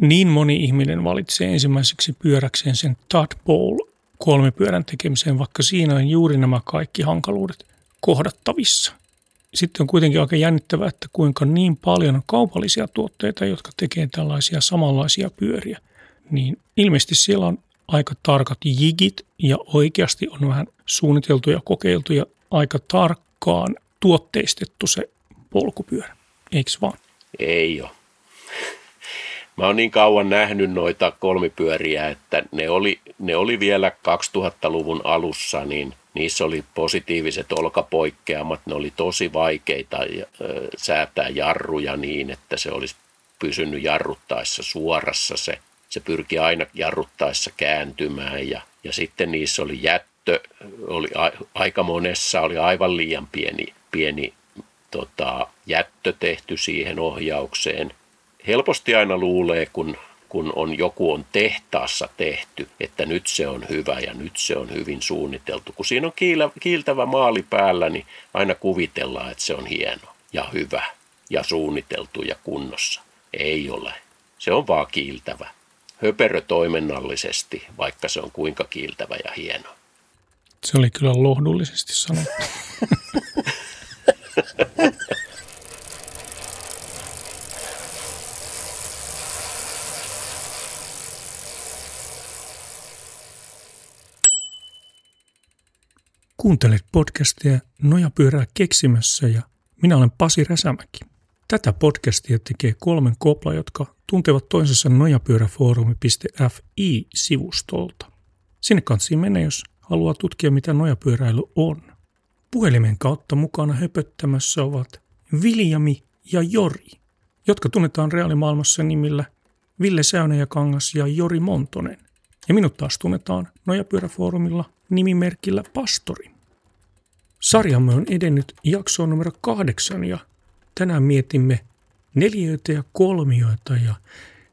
Niin moni ihminen valitsee ensimmäiseksi pyöräkseen sen tadpole-kolmipyörän tekemiseen, vaikka siinä on juuri nämä kaikki hankaluudet kohdattavissa. Sitten on kuitenkin aika jännittävää, että kuinka niin paljon on kaupallisia tuotteita, jotka tekee tällaisia samanlaisia pyöriä. Niin ilmeisesti siellä on aika tarkat jigit ja oikeasti on vähän suunniteltu ja kokeiltu ja aika tarkkaan tuotteistettu se polkupyörä. Eiks vaan? Ei ole. Mä oon niin kauan nähnyt noita kolmipyöriä, että ne oli vielä 2000-luvun alussa, niin niissä oli positiiviset olkapoikkeamat, ne oli tosi vaikeita säätää jarruja niin, että se olisi pysynyt jarruttaessa suorassa. Se pyrki aina jarruttaessa kääntymään ja sitten niissä oli jättö, aika monessa oli aivan liian pieni jättö tehty siihen ohjaukseen. Helposti aina luulee, kun joku on tehtaassa tehty, että nyt se on hyvä ja nyt se on hyvin suunniteltu. Kun siinä on kiiltävä maali päällä, niin aina kuvitellaan, että se on hieno ja hyvä ja suunniteltu ja kunnossa. Ei ole. Se on vaan kiiltävä. Höperö toiminnallisesti, vaikka se on kuinka kiiltävä ja hieno. Se oli kyllä lohdullisesti sanottu. Kuuntelet podcastia Nojapyörää keksimässä ja minä olen Pasi Räsämäki. Tätä podcastia tekee 3 kopla, jotka tuntevat toisensa nojapyöräfoorumi.fi-sivustolta. Sinne kansiin menee, jos haluaa tutkia, mitä nojapyöräily on. Puhelimen kautta mukana höpöttämässä ovat Viljami ja Jori, jotka tunnetaan reaalimaailmassa nimillä Ville Säynä ja Kangas ja Jori Montonen. Ja minut taas tunnetaan Nojapyöräfoorumilla nimimerkillä Pastori. Sarjamme on edennyt jaksoon numero 8 ja tänään mietimme neliöitä ja kolmioita ja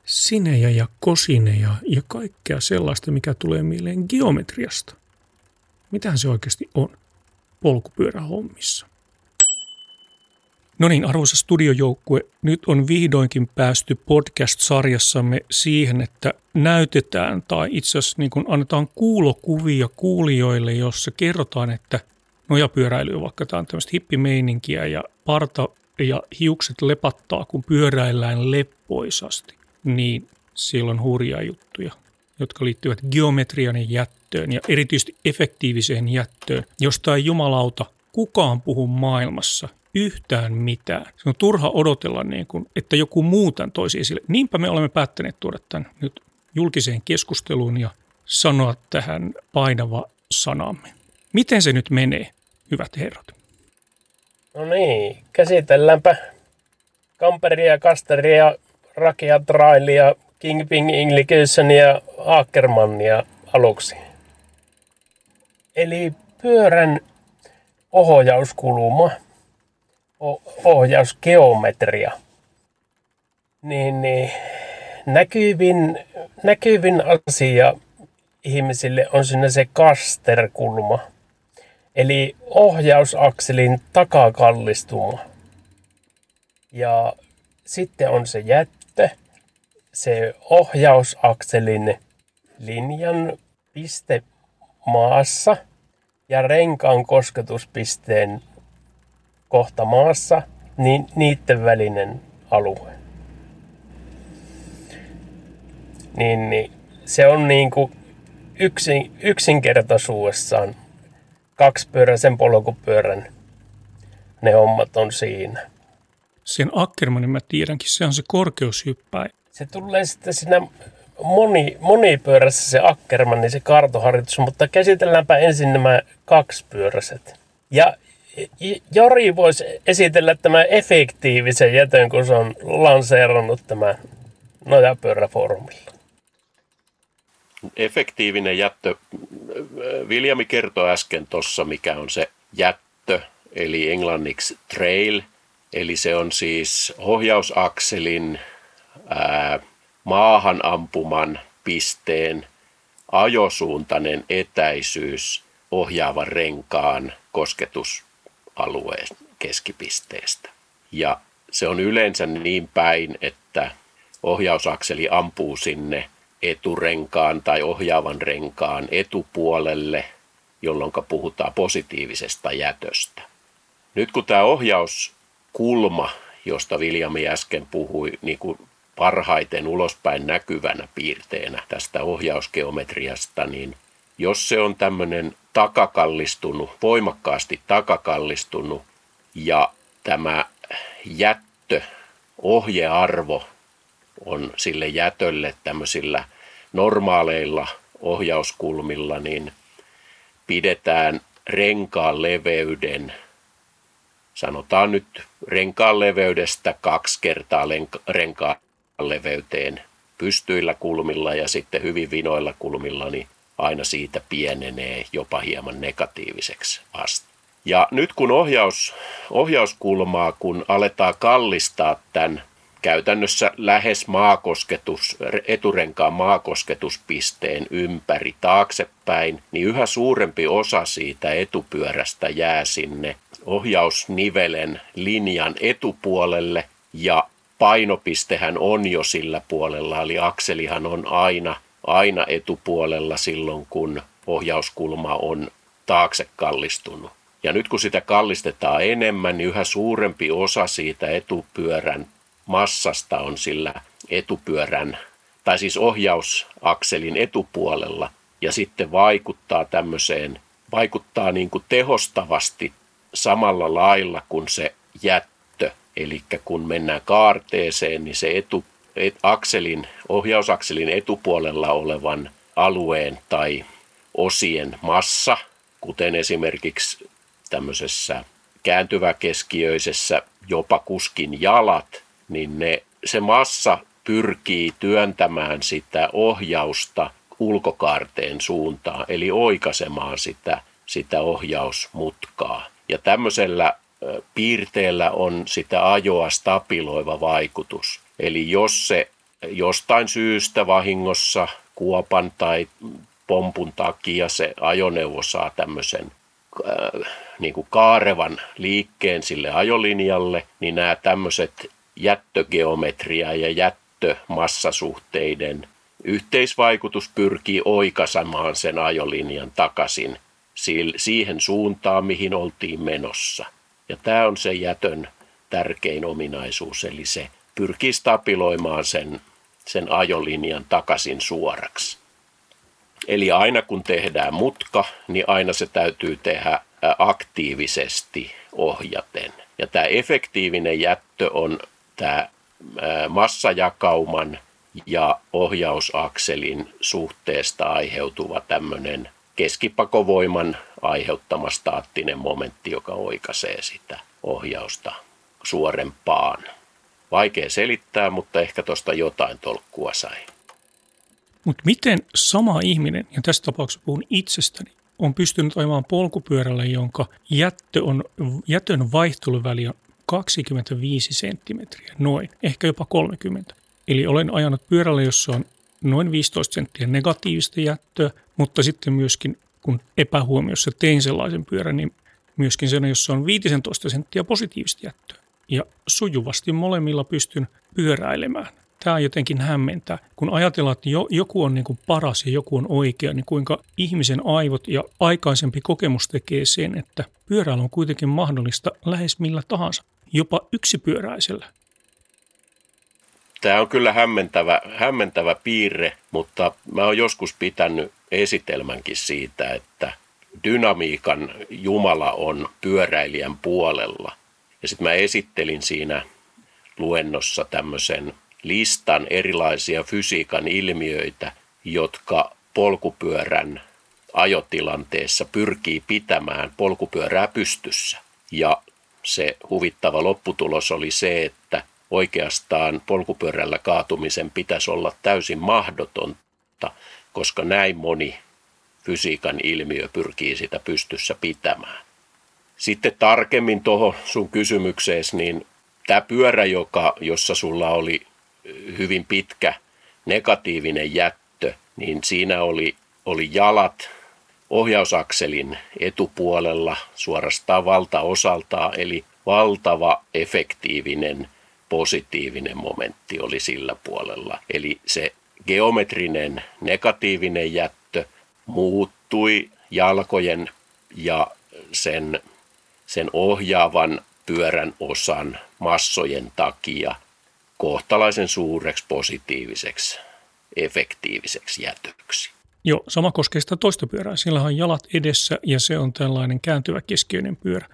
sinejä ja kosineja ja kaikkea sellaista, mikä tulee mieleen geometriasta. Mitähän se oikeasti on polkupyörähommissa? No niin, arvoisa studiojoukkue, nyt on vihdoinkin päästy podcast-sarjassamme siihen, että näytetään tai itse asiassa niin annetaan kuulokuvia kuulijoille, jossa kerrotaan, että nojapyöräily, vaikka tämä on tämmöistä hippimeininkiä ja parta ja hiukset lepattaa, kun pyöräillään leppoisasti, niin siellä on hurjaa juttuja, jotka liittyvät geometrian ja jättöön ja erityisesti efektiiviseen jättöön, josta ei jumalauta kukaan puhu maailmassa yhtään mitään. Se on turha odotella, että joku muu tämän toisi esille. Niinpä me olemme päättäneet tuoda tämän nyt julkiseen keskusteluun ja sanoa tähän painava sanamme. Miten se nyt menee, hyvät herrat? No niin, käsitelläänpä kamperia, kasteria, rakia, trailia, kingping, Inglikyseniä ja Ackermannia aluksi. Eli pyörän ohjauskulma. Ohjausgeometria, niin näkyvin asia ihmisille on siinä se kasterkulma, eli ohjausakselin takakallistuma. Ja sitten on se jättö, se ohjausakselin linjan piste maassa ja renkaan kosketuspisteen kohta maassa, niin niiden välinen alue. Niin se on niinku yksinkertaisuudessaan kaksipyöräisen polkupyörän ne hommat on siinä. Sen Ackermannin mä tiedänkin, se on se korkeushyppäin. Se tulee sitten siinä monipyörässä se Ackermannin, niin se kartoharjoitus, mutta käsitelläänpä ensin nämä kaksipyöräiset. Ja Jori voisi esitellä tämän efektiivisen jätön, kun se on lanseerannut tämän nojapyöräfoorumilla. Efektiivinen jättö. Viljami kertoi äsken tuossa, mikä on se jättö, eli englanniksi trail. Eli se on siis ohjausakselin maahan ampuman pisteen ajosuuntainen etäisyys ohjaavan renkaan kosketus alueen keskipisteestä. Ja se on yleensä niin päin, että ohjausakseli ampuu sinne eturenkaan tai ohjaavan renkaan etupuolelle, jolloin puhutaan positiivisesta jätöstä. Nyt kun tämä ohjauskulma, josta Viljami äsken puhui, niin kuin parhaiten ulospäin näkyvänä piirteenä tästä ohjausgeometriasta, niin jos se on tämmöinen takakallistunut, voimakkaasti takakallistunut ja tämä jättö, ohjearvo on sille jätölle tämmöisillä normaaleilla ohjauskulmilla, niin pidetään renkaan leveyden, sanotaan nyt renkaan leveydestä 2 kertaa renkaan leveyteen pystyillä kulmilla ja sitten hyvin vinoilla kulmilla, niin aina siitä pienenee jopa hieman negatiiviseksi asti. Ja nyt kun ohjauskulmaa, kun aletaan kallistaa tämän käytännössä lähes eturenkaan maakosketuspisteen ympäri taaksepäin, niin yhä suurempi osa siitä etupyörästä jää sinne ohjausnivelen linjan etupuolelle ja painopistehän on jo sillä puolella, eli akselihan on aina etupuolella silloin, kun ohjauskulma on taakse kallistunut. Ja nyt kun sitä kallistetaan enemmän, niin yhä suurempi osa siitä etupyörän massasta on sillä ohjausakselin etupuolella ja sitten vaikuttaa niin kuin tehostavasti samalla lailla kuin se jättö. Eli kun mennään kaarteeseen, niin se ohjausakselin etupuolella olevan alueen tai osien massa, kuten esimerkiksi tämmöisessä kääntyväkeskiöisessä jopa kuskin jalat, niin se massa pyrkii työntämään sitä ohjausta ulkokaarteen suuntaan, eli oikaisemaan sitä ohjausmutkaa. Ja tämmöisellä piirteellä on sitä ajoa stabiloiva vaikutus. Eli jos se jostain syystä vahingossa kuopan tai pompun takia se ajoneuvo saa tämmöisen niin kuin kaarevan liikkeen sille ajolinjalle, niin nämä tämmöiset jättögeometria ja jättömassasuhteiden yhteisvaikutus pyrkii oikaisemaan sen ajolinjan takaisin siihen suuntaan, mihin oltiin menossa. Ja tämä on se jätön tärkein ominaisuus, eli se pyrkii stabiloimaan sen ajolinjan takaisin suoraksi. Eli aina kun tehdään mutka, niin aina se täytyy tehdä aktiivisesti ohjaten. Ja tämä efektiivinen jättö on tämä massajakauman ja ohjausakselin suhteesta aiheutuva tämmöinen keskipakovoiman aiheuttama staattinen momentti, joka oikaisee sitä ohjausta suorempaan. Vaikea selittää, mutta ehkä tuosta jotain tolkkua sai. Mutta miten sama ihminen, ja tässä tapauksessa puhun itsestäni, on pystynyt ajamaan polkupyörällä, jonka jätön vaihteluväli on 25 senttimetriä, noin, ehkä jopa 30. Eli olen ajanut pyörällä, jossa on noin 15 senttiä negatiivista jättöä, mutta sitten myöskin, kun epähuomiossa tein sellaisen pyörän, niin myöskin sen, jossa on 15 senttiä positiivista jättöä. Ja sujuvasti molemmilla pystyn pyöräilemään. Tämä jotenkin hämmentää. Kun ajatellaan, että joku on niin kuin paras ja joku on oikea, niin kuinka ihmisen aivot ja aikaisempi kokemus tekee sen, että pyöräily on kuitenkin mahdollista lähes millä tahansa, jopa yksipyöräisellä. Tämä on kyllä hämmentävä piirre, mutta mä oon joskus pitänyt esitelmänkin siitä, että dynamiikan Jumala on pyöräilijän puolella. Ja sitten mä esittelin siinä luennossa tämmöisen listan erilaisia fysiikan ilmiöitä, jotka polkupyörän ajotilanteessa pyrkii pitämään polkupyörää pystyssä. Ja se huvittava lopputulos oli se, että oikeastaan polkupyörällä kaatumisen pitäisi olla täysin mahdotonta, koska näin moni fysiikan ilmiö pyrkii sitä pystyssä pitämään. Sitten tarkemmin tuohon sun kysymykseesi, niin tämä pyörä, jossa sulla oli hyvin pitkä negatiivinen jättö, niin siinä oli jalat ohjausakselin etupuolella suorastaan valtaosaltaan, eli valtava efektiivinen positiivinen momentti oli sillä puolella. Eli se geometrinen negatiivinen jättö muuttui jalkojen ja sen ohjaavan pyörän osan massojen takia kohtalaisen suureksi positiiviseksi efektiiviseksi jätöksi. Joo, sama koskee sitä toista pyörää. Sillä on jalat edessä ja se on tällainen kääntyvä keskeinen pyörä,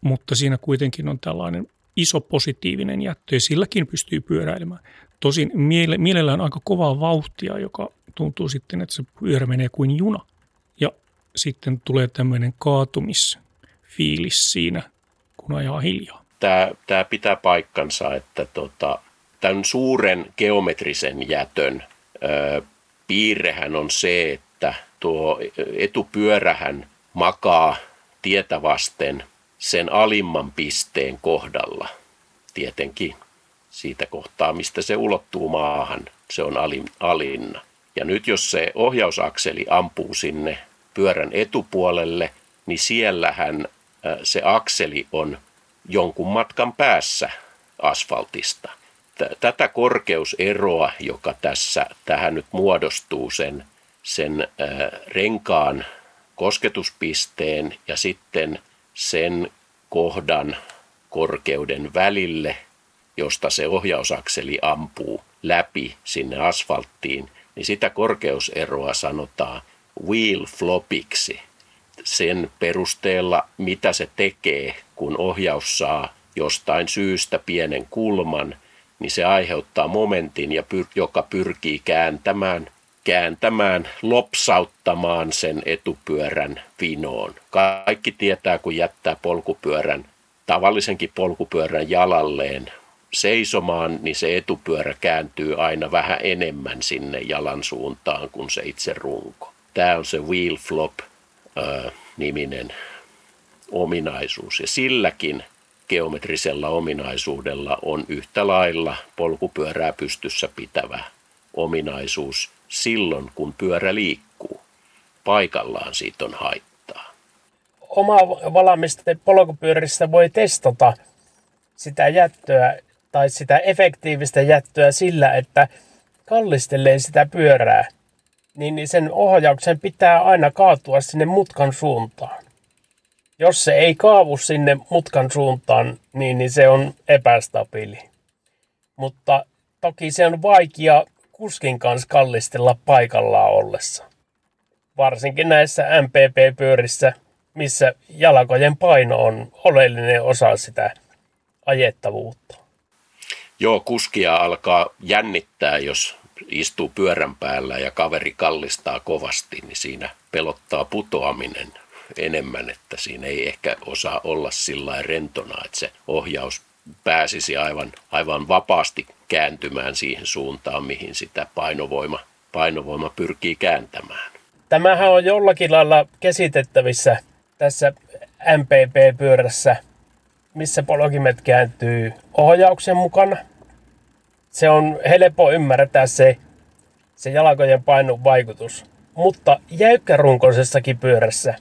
mutta siinä kuitenkin on tällainen iso positiivinen jättö ja silläkin pystyy pyöräilemään. Tosin mielellään aika kovaa vauhtia, joka tuntuu sitten, että se pyörä menee kuin juna. Ja sitten tulee tämmöinen kaatumisfiilis siinä, kun ajaa hiljaa. Tämä pitää paikkansa, että tämän suuren geometrisen jätön piirrehän on se, että tuo etupyörähän makaa tietä vasten sen alimman pisteen kohdalla. Tietenkin siitä kohtaa, mistä se ulottuu maahan, se on alinna. Ja nyt jos se ohjausakseli ampuu sinne pyörän etupuolelle, niin siellähän se akseli on jonkun matkan päässä asfaltista. Tätä korkeuseroa, joka tähän nyt muodostuu sen renkaan kosketuspisteen ja sitten sen kohdan korkeuden välille, josta se ohjausakseli ampuu läpi sinne asfalttiin, niin sitä korkeuseroa sanotaan wheel flopiksi. Sen perusteella, mitä se tekee, kun ohjaus saa jostain syystä pienen kulman, niin se aiheuttaa momentin, joka pyrkii kääntämään, lopsauttamaan sen etupyörän vinoon. Kaikki tietää, kun jättää polkupyörän, tavallisenkin polkupyörän jalalleen seisomaan, niin se etupyörä kääntyy aina vähän enemmän sinne jalan suuntaan kuin se itse runko. Tämä on se wheel flop-niminen ominaisuus ja silläkin geometrisella ominaisuudella on yhtä lailla polkupyörää pystyssä pitävä ominaisuus silloin, kun pyörä liikkuu. Paikallaan siitä on haittaa. Oma valaamista polkupyörissä voi testata sitä jättöä tai sitä efektiivistä jättöä sillä, että kallistelee sitä pyörää, niin sen ohjauksen pitää aina kaatua sinne mutkan suuntaan. Jos se ei kaavu sinne mutkan suuntaan, niin se on epästabiili. Mutta toki se on vaikea kuskin kanssa kallistella paikallaan ollessa. Varsinkin näissä MPP-pyörissä, missä jalkojen paino on oleellinen osa sitä ajettavuutta. Joo, kuskia alkaa jännittää, jos istuu pyörän päällä ja kaveri kallistaa kovasti, niin siinä pelottaa putoaminen enemmän, että siinä ei ehkä osaa olla sillä rentona, että se ohjaus pääsisi aivan vapaasti kääntymään siihen suuntaan, mihin sitä painovoima pyrkii kääntämään. Tämähän on jollakin lailla käsitettävissä tässä MPP-pyörässä, missä polkimet kääntyy ohjauksen mukana. Se on helppo ymmärtää se jalkojen painon vaikutus, mutta jäykkärunkoisessakin pyörässä,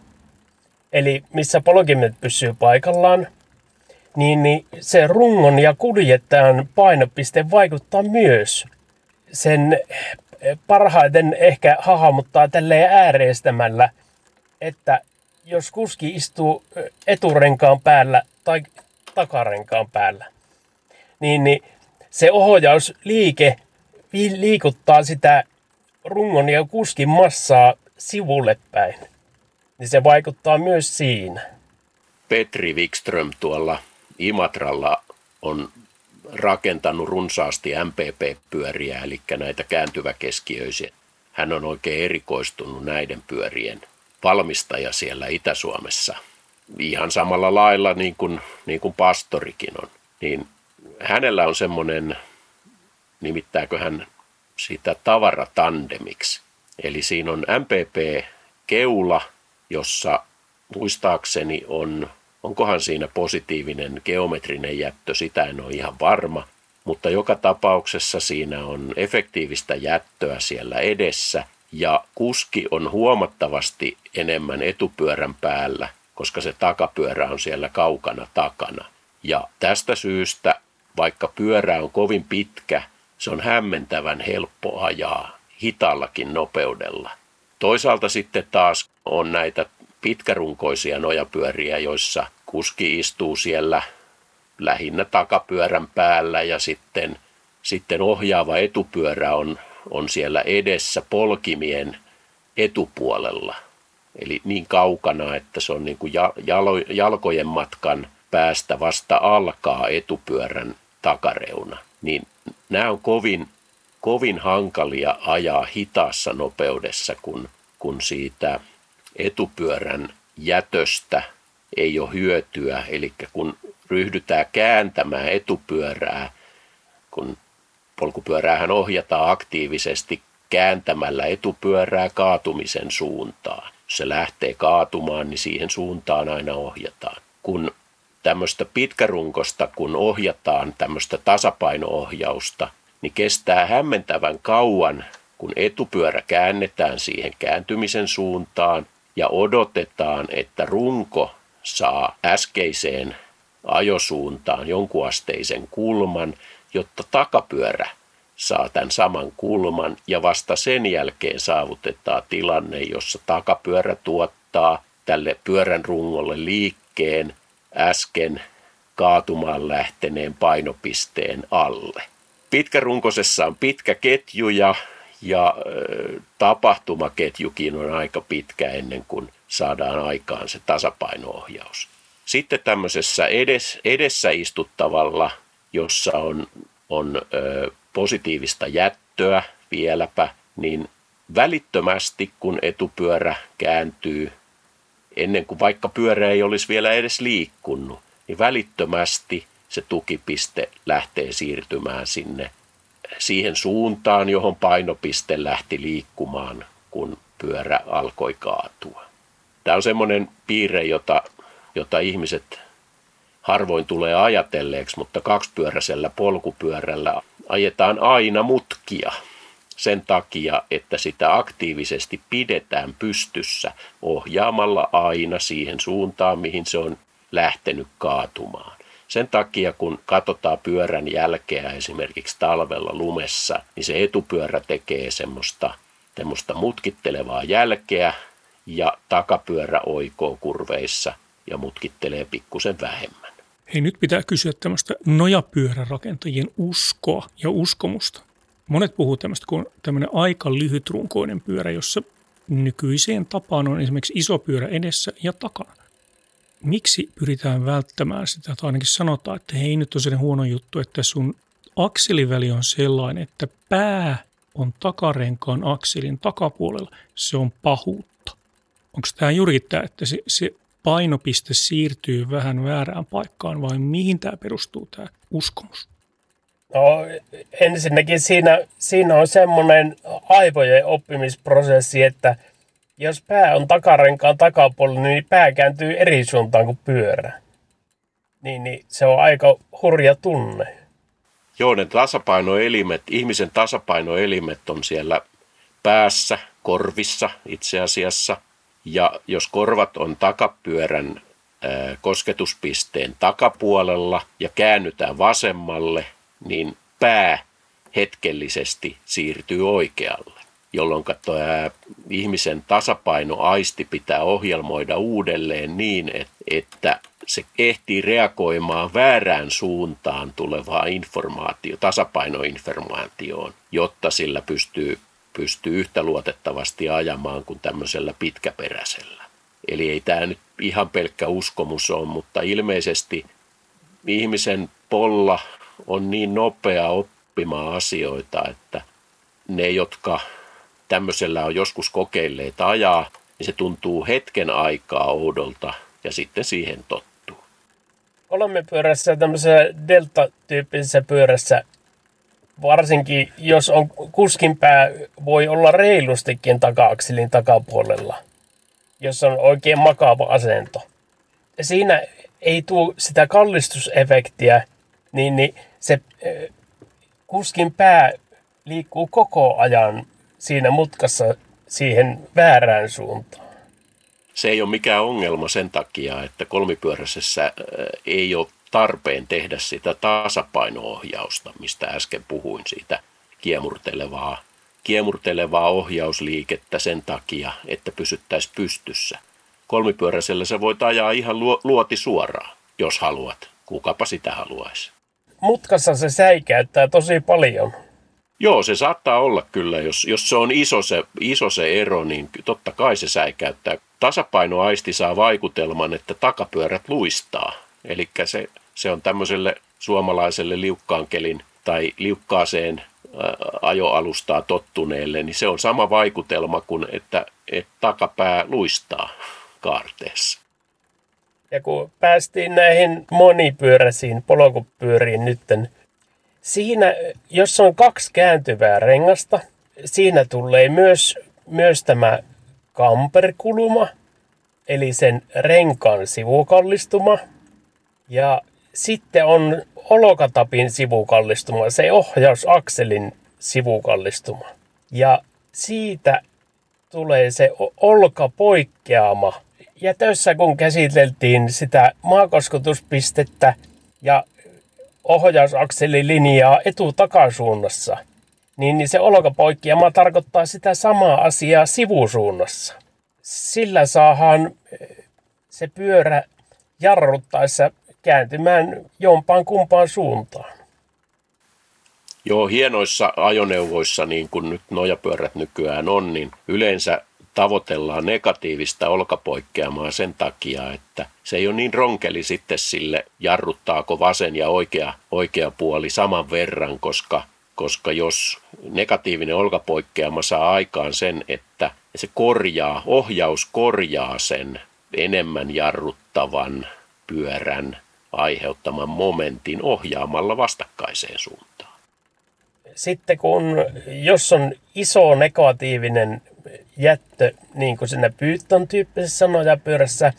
eli missä polkimet pysyy paikallaan, niin se rungon ja kuljettajan painopiste vaikuttaa myös. Sen parhaiten ehkä hahmottaa tälleen ääreistämällä, että jos kuski istuu eturenkaan päällä tai takarenkaan päällä, niin se ohjausliike liikuttaa sitä rungon ja kuskin massaa sivulle päin. Niin se vaikuttaa myös siinä. Petri Wikström tuolla Imatralla on rakentanut runsaasti MPP-pyöriä, eli näitä kääntyväkeskiöisiä. Hän on oikein erikoistunut näiden pyörien valmistaja siellä Itä-Suomessa. Ihan samalla lailla niin kuin Pastorikin on. Niin hänellä on semmoinen, nimittääkö hän sitä tavaratandemiksi. Eli siinä on MPP-keula, jossa muistaakseni onkohan siinä positiivinen geometrinen jättö, sitä en ole ihan varma, mutta joka tapauksessa siinä on efektiivistä jättöä siellä edessä ja kuski on huomattavasti enemmän etupyörän päällä, koska se takapyörä on siellä kaukana takana. Ja tästä syystä Vaikka pyörä on kovin pitkä, se on hämmentävän helppo ajaa hitaallakin nopeudella. Toisaalta sitten taas on näitä pitkärunkoisia nojapyöriä, joissa kuski istuu siellä lähinnä takapyörän päällä ja sitten ohjaava etupyörä on siellä edessä polkimien etupuolella. Eli niin kaukana, että se on niin kuin jalkojen matkan päästä vasta alkaa etupyörän takareuna. Niin nämä on kovin hankalia ajaa hitaassa nopeudessa, kun siitä etupyörän jätöstä ei ole hyötyä. Eli kun ryhdytään kääntämään etupyörää, kun polkupyöräähän ohjataan aktiivisesti kääntämällä etupyörää kaatumisen suuntaan. Jos se lähtee kaatumaan, niin siihen suuntaan aina ohjataan. Kun tämmöistä pitkärunkosta, kun ohjataan tämmöistä tasapaino-ohjausta, niin kestää hämmentävän kauan, kun etupyörä käännetään siihen kääntymisen suuntaan ja odotetaan, että runko saa äskeiseen ajosuuntaan jonkunasteisen kulman, jotta takapyörä saa tämän saman kulman ja vasta sen jälkeen saavutetaan tilanne, jossa takapyörä tuottaa tälle pyörän rungolle liikkeen äsken kaatumaan lähteneen painopisteen alle. Pitkärunkosessa on pitkä ketju ja tapahtumaketjukin on aika pitkä ennen kuin saadaan aikaan se tasapaino-ohjaus. Sitten tämmöisessä edessä istuttavalla, jossa on positiivista jättöä vieläpä, niin välittömästi kun etupyörä kääntyy, ennen kuin vaikka pyörä ei olisi vielä edes liikkunut, niin välittömästi se tukipiste lähtee siirtymään siihen suuntaan, johon painopiste lähti liikkumaan, kun pyörä alkoi kaatua. Tämä on semmoinen piirre, jota ihmiset harvoin tulee ajatelleeksi, mutta kaksipyöräisellä polkupyörällä ajetaan aina mutkia sen takia, että sitä aktiivisesti pidetään pystyssä ohjaamalla aina siihen suuntaan, mihin se on lähtenyt kaatumaan. Sen takia, kun katsotaan pyörän jälkeä esimerkiksi talvella lumessa, niin se etupyörä tekee semmoista mutkittelevaa jälkeä ja takapyörä oikoo kurveissa ja mutkittelee pikkusen vähemmän. Hei, nyt pitää kysyä tämmöistä nojapyörärakentajien uskoa ja uskomusta. Monet puhuu tämmöistä, kun on tämmöinen aika lyhytrunkoinen pyörä, jossa nykyiseen tapaan on esimerkiksi iso pyörä edessä ja takana. Miksi pyritään välttämään sitä, tai ainakin sanotaan, että hei, nyt on sellainen huono juttu, että sun akseliväli on sellainen, että pää on takarenkaan akselin takapuolella. Se on pahuutta. Onko tämä juuri tämä, että se painopiste siirtyy vähän väärään paikkaan, vai mihin tämä perustuu, tämä uskomus? No, ensinnäkin siinä on semmoinen aivojen oppimisprosessi, että jos pää on takarenkaan takapuolella, niin pää kääntyy eri suuntaan kuin pyörä. Niin se on aika hurja tunne. Joo, ne tasapainoelimet, ihmisen tasapainoelimet on siellä päässä, korvissa itse asiassa. Ja jos korvat on takapyörän kosketuspisteen takapuolella ja käännytään vasemmalle, niin pää hetkellisesti siirtyy oikealle, jolloin ihmisen tasapainoaisti pitää ohjelmoida uudelleen niin, että se ehtii reagoimaan väärään suuntaan tulevaan tasapainoinformaatioon, jotta sillä pystyy yhtä luotettavasti ajamaan kuin tämmöisellä pitkäperäisellä. Eli ei tämä nyt ihan pelkkä uskomus ole, mutta ilmeisesti ihmisen polla on niin nopea oppimaan asioita, että ne, jotka tämmöisellä on joskus kokeilleet ajaa, niin se tuntuu hetken aikaa oudolta ja sitten siihen tottuu. Olemme pyörässä tämmöisessä delta-tyyppisessä pyörässä, varsinkin jos on kuskinpää, voi olla reilustikin taka-akselin takapuolella, jos on oikein makaava asento. Siinä ei tule sitä kallistusefektiä, niin se kuskin pää liikkuu koko ajan siinä mutkassa siihen väärään suuntaan. Se ei ole mikään ongelma sen takia, että kolmipyöräisessä ei ole tarpeen tehdä sitä tasapaino-ohjausta, mistä äsken puhuin, siitä kiemurtelevaa ohjausliikettä sen takia, että pysyttäisiin pystyssä. Kolmipyöräisellä sä voit ajaa ihan luoti suoraan, jos haluat. Kukapa sitä haluaisi. Mutkassa se säikäyttää tosi paljon. Joo, se saattaa olla kyllä. Jos se on iso se ero, niin totta kai se säikäyttää. Tasapainoaisti saa vaikutelman, että takapyörät luistaa. Eli se on tämmöiselle suomalaiselle liukkaankelin tai liukkaaseen ajoalustaa tottuneelle, niin se on sama vaikutelma kuin, että takapää luistaa kaarteessa. Ja kun päästiin näihin monipyöräisiin polkupyöriin nytten, siinä, jos on kaksi kääntyvää rengasta, siinä tulee myös tämä kamperkuluma, eli sen renkaan sivukallistuma. Ja sitten on olkatapin sivukallistuma, se ohjausakselin sivukallistuma. Ja siitä tulee se olkapoikkeama. Ja tässä kun käsiteltiin sitä maakosketuspistettä ja ohjausakselilinjaa etu-takasuunnassa, niin se olkapoikkeama tarkoittaa sitä samaa asiaa sivusuunnassa. Sillä saadaan se pyörä jarruttaessa kääntymään jompaan kumpaan suuntaan. Joo, hienoissa ajoneuvoissa, niin kuin nyt nojapyörät nykyään on, niin yleensä tavoitellaan negatiivista olkapoikkeamaa sen takia, että se ei ole niin ronkeli sitten sille, jarruttaako vasen ja oikea puoli saman verran, koska jos negatiivinen olkapoikkeama saa aikaan sen, että se ohjaus korjaa sen enemmän jarruttavan pyörän aiheuttaman momentin ohjaamalla vastakkaiseen suuntaan. Sitten jos on iso negatiivinen jättö, niin kuin siinä Python tyyppisessä nojapyörässä,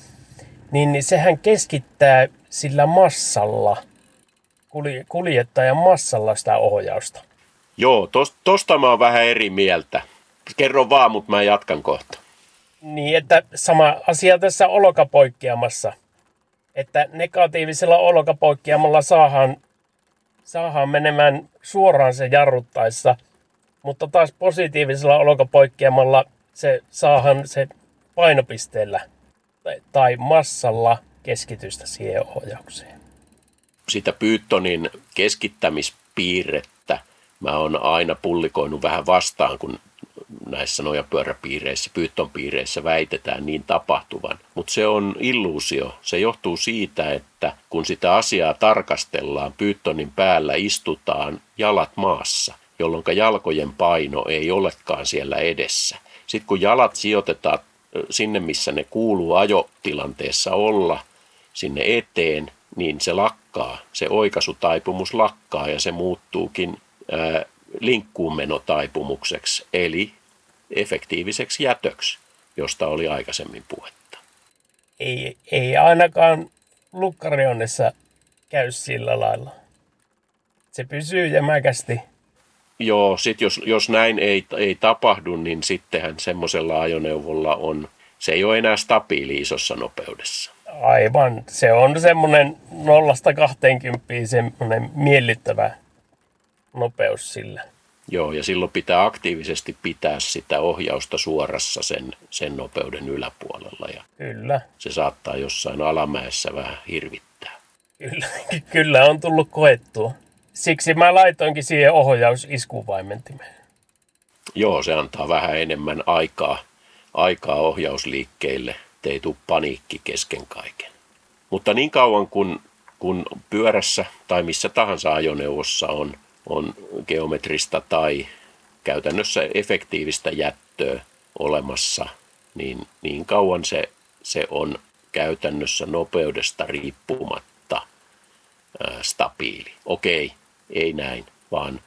niin sehän keskittää sillä massalla, kuljettajan massalla sitä ohjausta. Joo, tosta mä oon vähän eri mieltä. Kerro vaan, mutta mä jatkan kohta. Niin, että sama asia tässä olkapoikkeamassa. Että negatiivisella olkapoikkeamalla saadaan menemään suoraan se jarruttaessa, mutta taas positiivisella olkapoikkeamalla se saadaan se painopisteellä tai massalla keskitystä siihen ohjaukseen. Sitä Pythonin keskittämispiirrettä mä oon aina pullikoinut vähän vastaan, kun näissä nojapyöräpiireissä, Python-piireissä väitetään niin tapahtuvan. Mutta se on illuusio. Se johtuu siitä, että kun sitä asiaa tarkastellaan, Pythonin päällä istutaan jalat maassa, jolloin jalkojen paino ei olekaan siellä edessä. Sitten kun jalat sijoitetaan sinne, missä ne kuuluu ajotilanteessa olla, sinne eteen, niin se lakkaa. Se oikaisutaipumus lakkaa ja se muuttuukin linkkuunmenotaipumukseksi, eli efektiiviseksi jätöksi, josta oli aikaisemmin puhetta. Ei ainakaan lukkarionissa käy sillä lailla. Se pysyy jämäkästi. Joo, sit jos näin ei tapahdu, niin sittenhän semmoisella ajoneuvolla se ei ole enää stabiili isossa nopeudessa. Aivan, se on semmoinen 0-20 semmoinen miellyttävä nopeus sillä. Joo, ja silloin pitää aktiivisesti pitää sitä ohjausta suorassa sen nopeuden yläpuolella. Ja kyllä. Se saattaa jossain alamäessä vähän hirvittää. Kyllä on tullut koettua. Siksi mä laitoinkin siihen ohjausiskuvaimentimen. Joo, se antaa vähän enemmän aikaa ohjausliikkeille. Ei tule paniikki kesken kaiken. Mutta niin kauan kun pyörässä tai missä tahansa ajoneuvossa on geometrista tai käytännössä efektiivistä jättöä olemassa, niin kauan se on käytännössä nopeudesta riippumatta stabiili. Okei, ei näin, vaan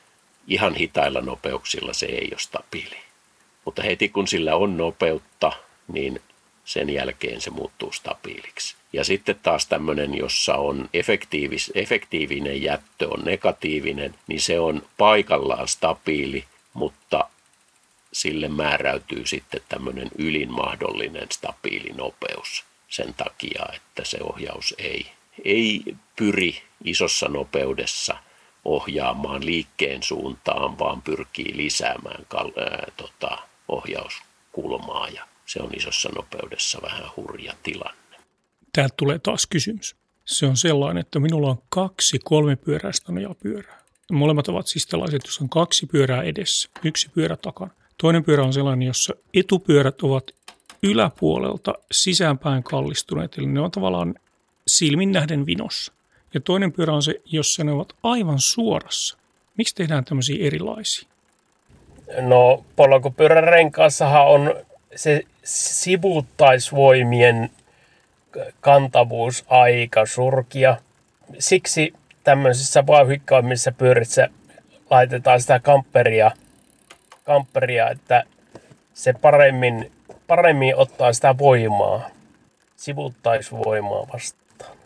ihan hitailla nopeuksilla se ei ole stabiili. Mutta heti kun sillä on nopeutta, niin sen jälkeen se muuttuu stabiiliksi. Ja sitten taas tämmöinen, jossa on efektiivinen jättö, on negatiivinen, niin se on paikallaan stabiili, mutta sille määräytyy sitten tämmöinen ylin mahdollinen stabiilinopeus sen takia, että se ohjaus ei ei pyri isossa nopeudessa ohjaamaan liikkeen suuntaan, vaan pyrkii lisäämään ohjauskulmaa, ja se on isossa nopeudessa vähän hurja tilanne. Täältä tulee taas kysymys. Se on sellainen, että minulla on 2 kolmipyöräistä nojapyörää. Molemmat ovat siis tällaiset, jossa on 2 pyörää edessä, 1 pyörä takana. Toinen pyörä on sellainen, jossa etupyörät ovat yläpuolelta sisäänpäin kallistuneet, eli ne on tavallaan silmin nähden vinossa. Ja toinen pyörä on se, jossa ne ovat aivan suorassa. Miksi tehdään tämmöisiä erilaisia? No, polkupyörän renkaassahan on se sivuuttaisvoimien kantavuus aika surkia. Siksi tämmöisissä vauhikkaammissa pyörissä laitetaan sitä kampperia, että se paremmin ottaa sitä voimaa, sivuuttaisvoimaa vastaan.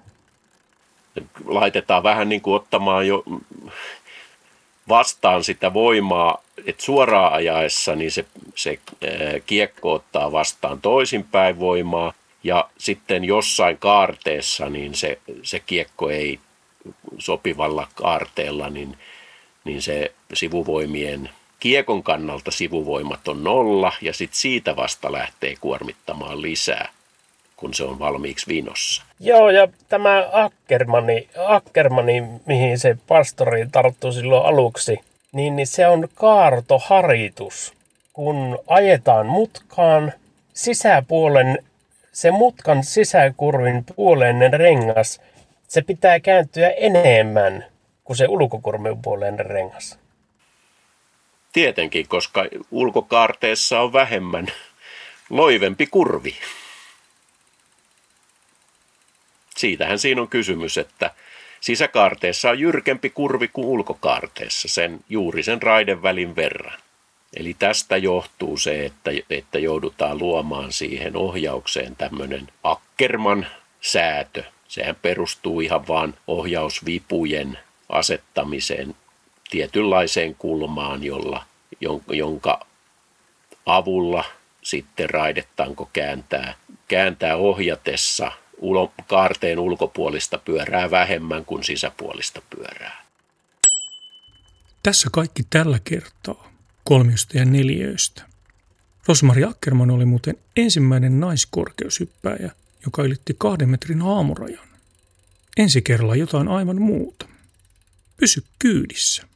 Laitetaan vähän niin kuin ottamaan jo vastaan sitä voimaa, että suoraan ajaessa niin se kiekko ottaa vastaan toisinpäin voimaa, ja sitten jossain kaarteessa niin se kiekko ei sopivalla kaarteella, niin se sivuvoimien kiekon kannalta sivuvoimat on 0, ja sitten siitä vasta lähtee kuormittamaan lisää, kun se on valmiiksi vinossa. Joo, ja tämä Ackermanni, mihin se pastori tarttui silloin aluksi, niin se on kaartoharitus. Kun ajetaan mutkaan, se mutkan sisäkurvin puoleinen rengas, se pitää kääntyä enemmän kuin se ulkokurvin puoleinen rengas. Tietenkin, koska ulkokaarteessa on vähemmän loivempi kurvi. Siitähän siinä on kysymys, että sisäkaarteessa on jyrkempi kurvi kuin ulkokaarteessa, juuri sen raiden välin verran. Eli tästä johtuu se, että joudutaan luomaan siihen ohjaukseen tämmöinen Ackermann-säätö. Sehän perustuu ihan vaan ohjausvipujen asettamiseen tietynlaiseen kulmaan, jonka avulla sitten raidetanko kääntää ohjatessa kaarteen ulkopuolista pyörää vähemmän kuin sisäpuolista pyörää. Tässä kaikki tällä kertaa kolmiosta ja neliöistä. Rosemary Ackermann oli muuten ensimmäinen naiskorkeushyppäjä, joka ylitti 2 metrin haamurajan. Ensi kerralla jotain aivan muuta. Pysy kyydissä.